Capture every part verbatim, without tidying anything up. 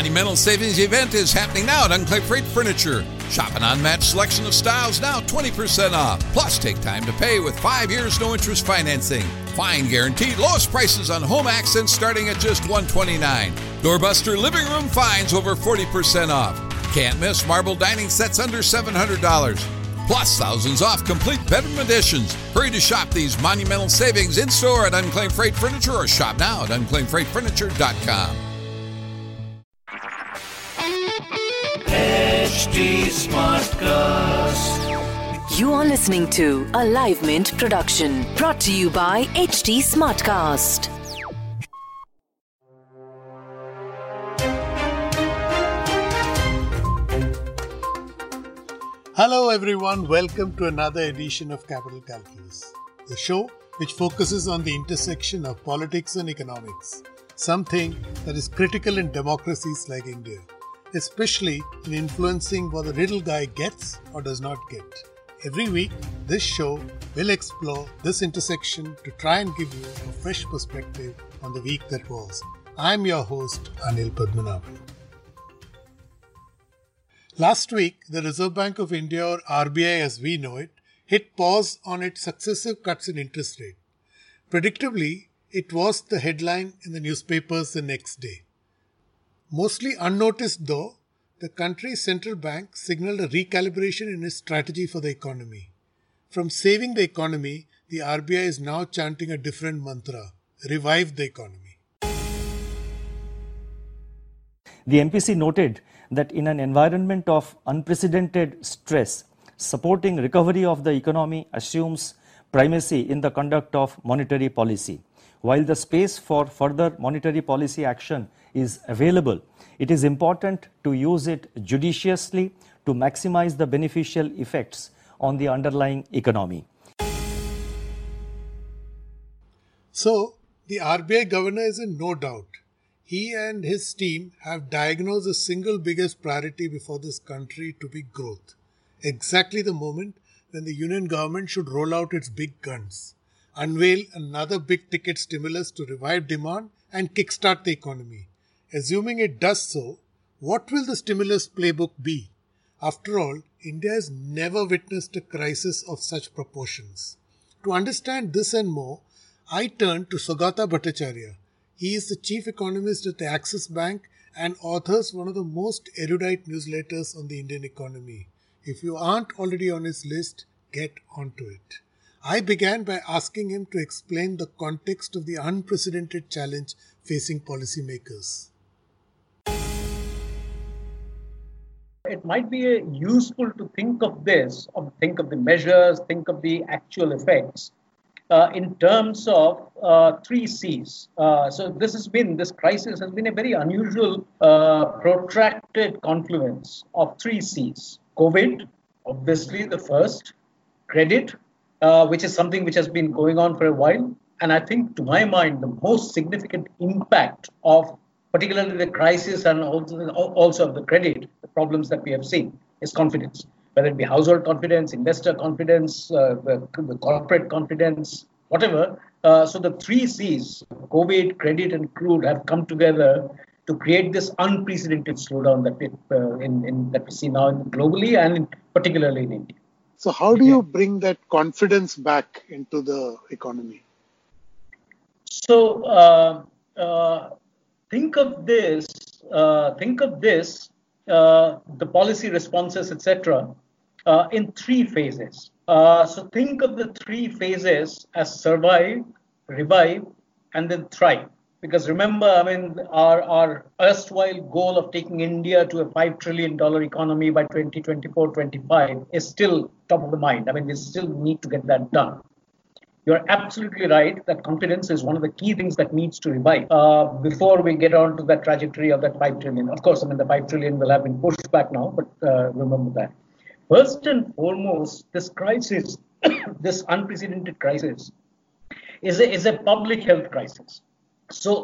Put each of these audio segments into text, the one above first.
monumental savings event is happening now at Unclaimed Freight Furniture. Shop an unmatched selection of styles now twenty percent off. Plus, take time to pay with five years no interest financing. Find guaranteed lowest prices on home accents starting at just one hundred twenty-nine dollars. Doorbuster living room finds over forty percent off. Can't miss marble dining sets under seven hundred dollars. Plus, thousands off complete bedroom additions. Hurry to shop these monumental savings in-store at Unclaimed Freight Furniture or shop now at unclaimed freight furniture dot com. H T Smartcast. You are listening to a Live Mint production brought to you by H T Smartcast. Hello everyone, welcome to another edition of Capital Calculus, the show which focuses on the intersection of politics and economics, something that is critical in democracies like India, especially in influencing what the little guy gets or does not get. Every week, this show will explore this intersection to try and give you a fresh perspective on the week that was. I'm your host, Anil Padmanabhan. Last week, the Reserve Bank of India, or R B I as we know it, hit pause on its successive cuts in interest rate. Predictably, it was the headline in the newspapers the next day. Mostly unnoticed though, the country's central bank signaled a recalibration in its strategy for the economy. From saving the economy, the R B I is now chanting a different mantra: revive the economy. The M P C noted that in an environment of unprecedented stress, supporting recovery of the economy assumes primacy in the conduct of monetary policy. While the space for further monetary policy action is available, it is important to use it judiciously to maximize the beneficial effects on the underlying economy. So, the R B I governor is in no doubt. He and his team have diagnosed the single biggest priority before this country to be growth, exactly the moment when the union government should roll out its big guns, unveil another big-ticket stimulus to revive demand and kickstart the economy. Assuming it does so, what will the stimulus playbook be? After all, India has never witnessed a crisis of such proportions. To understand this and more, I turn to Saugata Bhattacharya. He is the chief economist at the Axis Bank and authors one of the most erudite newsletters on the Indian economy. If you aren't already on his list, get onto it. I began by asking him to explain the context of the unprecedented challenge facing policymakers. It might be useful to think of this, or think of the measures, think of the actual effects, Uh, in terms of uh, three C's. Uh, so this has been, this crisis has been a very unusual, uh, protracted confluence of three C's. COVID, obviously the first, credit, uh, which is something which has been going on for a while. And I think, to my mind, the most significant impact of particularly the crisis and also, also of the credit, the problems that we have seen, is confidence. Whether it be household confidence, investor confidence, uh, the, the corporate confidence, whatever. Uh, so the three C's, COVID, credit and crude, have come together to create this unprecedented slowdown that we, uh, in, in, that we see now globally and in, particularly in India. So how do you bring that confidence back into the economy? So uh, uh, think of this, uh, think of this, Uh, the policy responses, et cetera, uh, in three phases. Uh, so think of the three phases as survive, revive, and then thrive. Because remember, I mean, our, our erstwhile goal of taking India to a five trillion dollars economy by twenty twenty-four twenty-five is still top of the mind. I mean, we still need to get that done. You're absolutely right that confidence is one of the key things that needs to revive uh, before we get on to that trajectory of that five trillion. Of course, I mean, the five trillion will have been pushed back now, but uh, remember that. First and foremost, this crisis, this unprecedented crisis, is a, is a public health crisis. So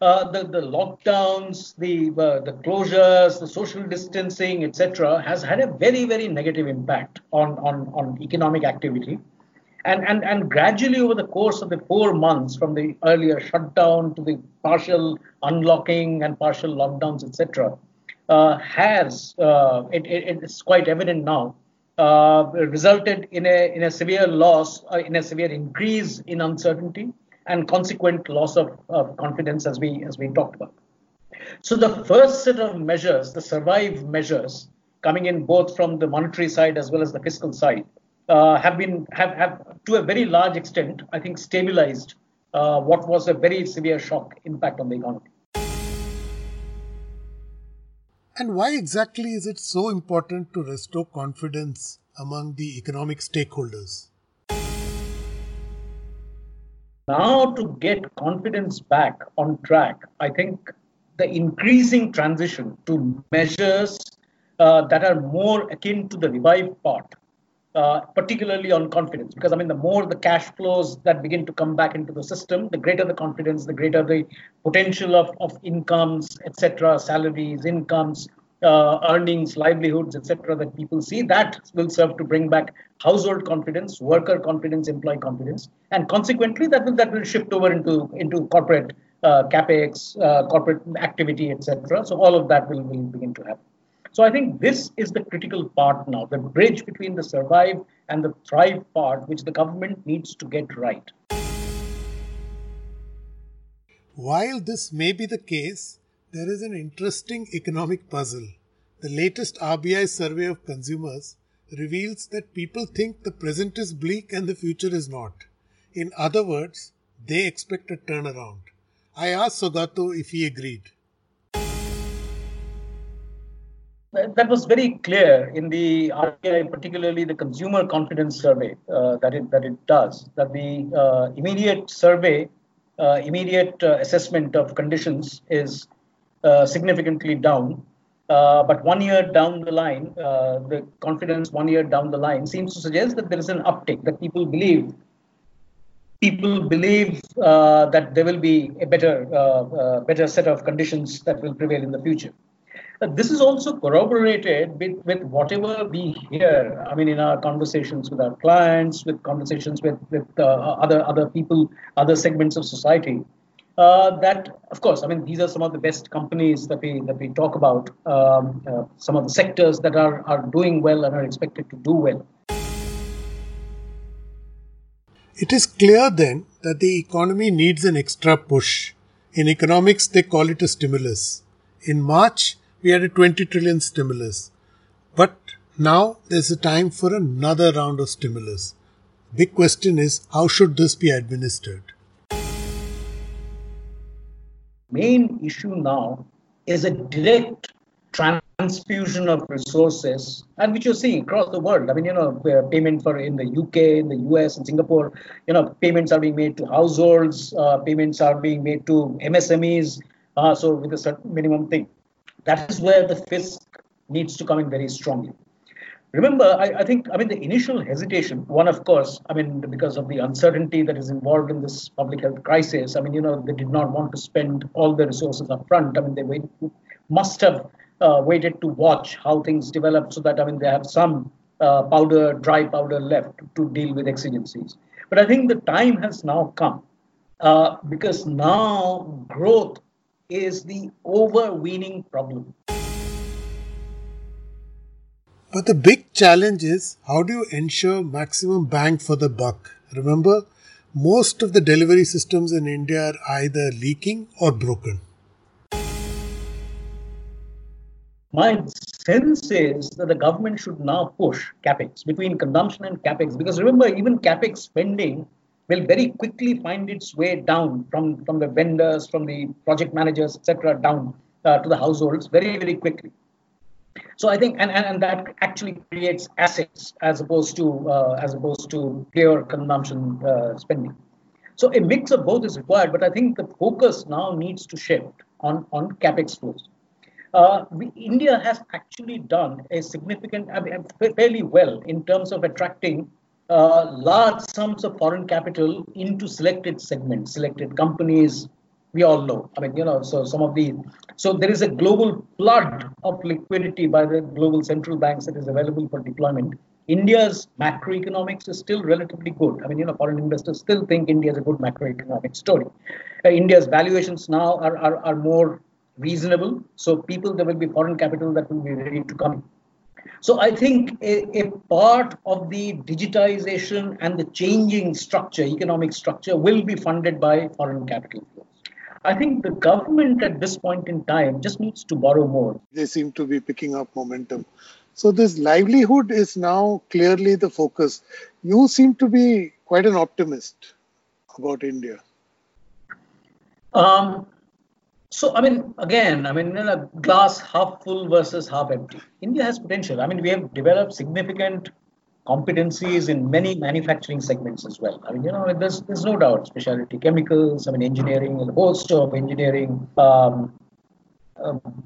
uh, the, the lockdowns, the, uh, the closures, the social distancing, et cetera, has had a very, very negative impact on, on, on economic activity. And, and and gradually over the course of the four months from the earlier shutdown to the partial unlocking and partial lockdowns, et cetera, uh, has uh, it, it it's quite evident now uh, resulted in a in a severe loss, uh, in a severe increase in uncertainty and consequent loss of, of confidence, as we as we talked about. So the first set of measures, the survive measures, coming in both from the monetary side as well as the fiscal side. Uh, have been have, have to a very large extent, I think, stabilized uh, what was a very severe shock impact on the economy. And why exactly is it so important to restore confidence among the economic stakeholders? Now, to get confidence back on track, I think the increasing transition to measures uh, that are more akin to the revive part, Uh, particularly on confidence, because I mean, the more the cash flows that begin to come back into the system, the greater the confidence, the greater the potential of, of incomes, et cetera, salaries, incomes, uh, earnings, livelihoods, et cetera, that people see. That will serve to bring back household confidence, worker confidence, employee confidence, and consequently, that will that will shift over into into corporate uh, capex, uh, corporate activity, et cetera. So all of that will, will begin to happen. So I think this is the critical part now, the bridge between the survive and the thrive part, which the government needs to get right. While this may be the case, there is an interesting economic puzzle. The latest R B I survey of consumers reveals that people think the present is bleak and the future is not. In other words, they expect a turnaround. I asked Saugata if he agreed. That was very clear in the R B I, particularly the consumer confidence survey uh, that it that it does. That the uh, immediate survey, uh, immediate uh, assessment of conditions is uh, significantly down. Uh, but one year down the line, uh, the confidence one year down the line seems to suggest that there is an uptick. That people believe, people believe uh, that there will be a better, uh, uh, better set of conditions that will prevail in the future. This is also corroborated with, with whatever we hear, I mean, in our conversations with our clients, with conversations with, with uh, other, other people, other segments of society, uh, that, of course, I mean, these are some of the best companies that we that we talk about, um, uh, some of the sectors that are, are doing well and are expected to do well. It is clear, then, that the economy needs an extra push. In economics, they call it a stimulus. In March, we had a twenty trillion stimulus, but now there's a time for another round of stimulus. Big question is, how should this be administered? Main issue now is a direct transfusion of resources, and which you're seeing across the world. I mean, you know, payment for in the U K, in the U S, in Singapore, you know, payments are being made to households, uh, payments are being made to M S M Es, uh, so with a certain minimum thing. That is where the fisc needs to come in very strongly. Remember, I, I think, I mean, the initial hesitation, one, of course, I mean, because of the uncertainty that is involved in this public health crisis, I mean, you know, they did not want to spend all the resources up front. I mean, they wait, must have uh, waited to watch how things develop so that, I mean, they have some uh, powder, dry powder left to deal with exigencies. But I think the time has now come uh, because now growth is the overweening problem. But the big challenge is, how do you ensure maximum bang for the buck? Remember, most of the delivery systems in India are either leaking or broken. My sense is that the government should now push capex between consumption and capex, because remember, even capex spending will very quickly find its way down from, from the vendors, from the project managers, et cetera, down uh, to the households very, very quickly. So I think, and, and, and that actually creates assets as opposed to uh, as opposed to pure consumption uh, spending. So a mix of both is required, but I think the focus now needs to shift on, on capex flows. Uh, we, India has actually done a significant, I mean, fairly well in terms of attracting Uh, large sums of foreign capital into selected segments, selected companies, we all know. I mean, you know, so some of the, so there is a global flood of liquidity by the global central banks that is available for deployment India's macroeconomics is still relatively good. I mean, you know, foreign investors still think India is a good macroeconomic story. Uh, India's valuations now are, are, are more reasonable. So people, there will be foreign capital that will be ready to come. So I think a, a part of the digitization and the changing structure, economic structure, will be funded by foreign capital flows. I think the government at this point in time just needs to borrow more. They seem to be picking up momentum. So this livelihood is now clearly the focus. You seem to be quite an optimist about India. Um, so, I mean, again, I mean, glass half full versus half empty. India has potential. I mean, we have developed significant competencies in many manufacturing segments as well. I mean, you know, there's, there's no doubt, specialty chemicals, I mean, engineering, a host of engineering, um, um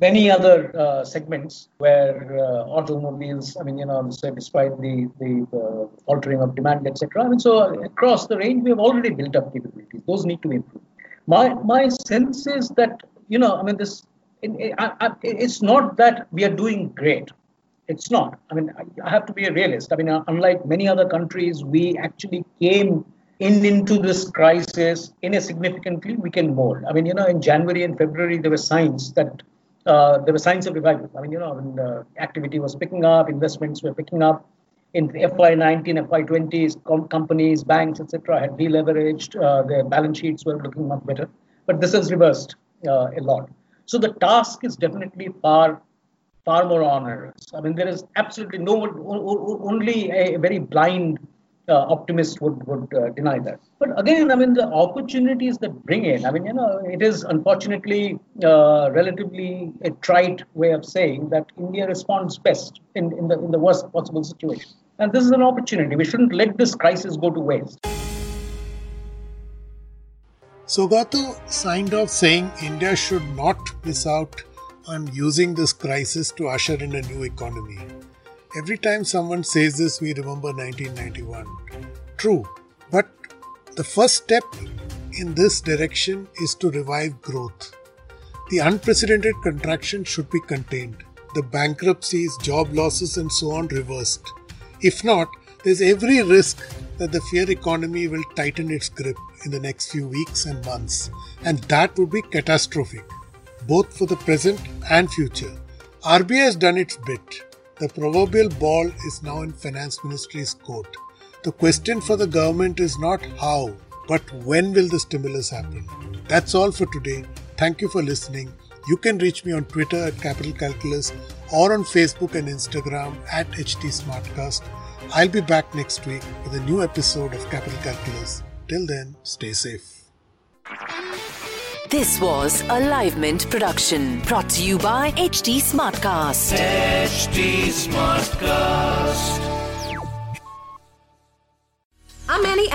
many other uh, segments where uh, automobiles, I mean, you know, so despite the, the, the altering of demand, et cetera. I mean, so across the range, we have already built up capabilities. Those need to be improved. My my sense is that, you know, I mean, this it, I, I, it's not that we are doing great. It's not. I mean, I have to be a realist. I mean, unlike many other countries, we actually came in into this crisis in a significantly weakened mold. I mean, you know, in January and February, there were signs that Uh, there were signs of revival. I mean, you know, when, uh, activity was picking up, investments were picking up. In F Y nineteen, F Y twenty, com- companies, banks, et cetera had deleveraged. Uh, their balance sheets were looking much better. But this has reversed uh, a lot. So the task is definitely far, far more onerous. I mean, there is absolutely no one, only a very blind uh, optimist would, would uh, deny that. But again, I mean, the opportunities that bring in, I mean, you know, it is unfortunately uh, relatively a trite way of saying that India responds best in, in, the, in the worst possible situation. And this is an opportunity. We shouldn't let this crisis go to waste. Saugata signed off saying India should not miss out on using this crisis to usher in a new economy. Every time someone says this, we remember nineteen ninety-one. True, but the first step in this direction is to revive growth. The unprecedented contraction should be contained. The bankruptcies, job losses and so on reversed. If not, there's every risk that the fear economy will tighten its grip in the next few weeks and months. And that would be catastrophic, both for the present and future. R B I has done its bit. The proverbial ball is now in Finance Ministry's court. The question for the government is not how, but when will the stimulus happen? That's all for today. Thank you for listening. You can reach me on Twitter at Capital Calculus or on Facebook and Instagram at H T Smartcast. I'll be back next week with a new episode of Capital Calculus. Till then, stay safe. This was a Live Mint production brought to you by H T Smartcast. H T Smartcast. I'm Annie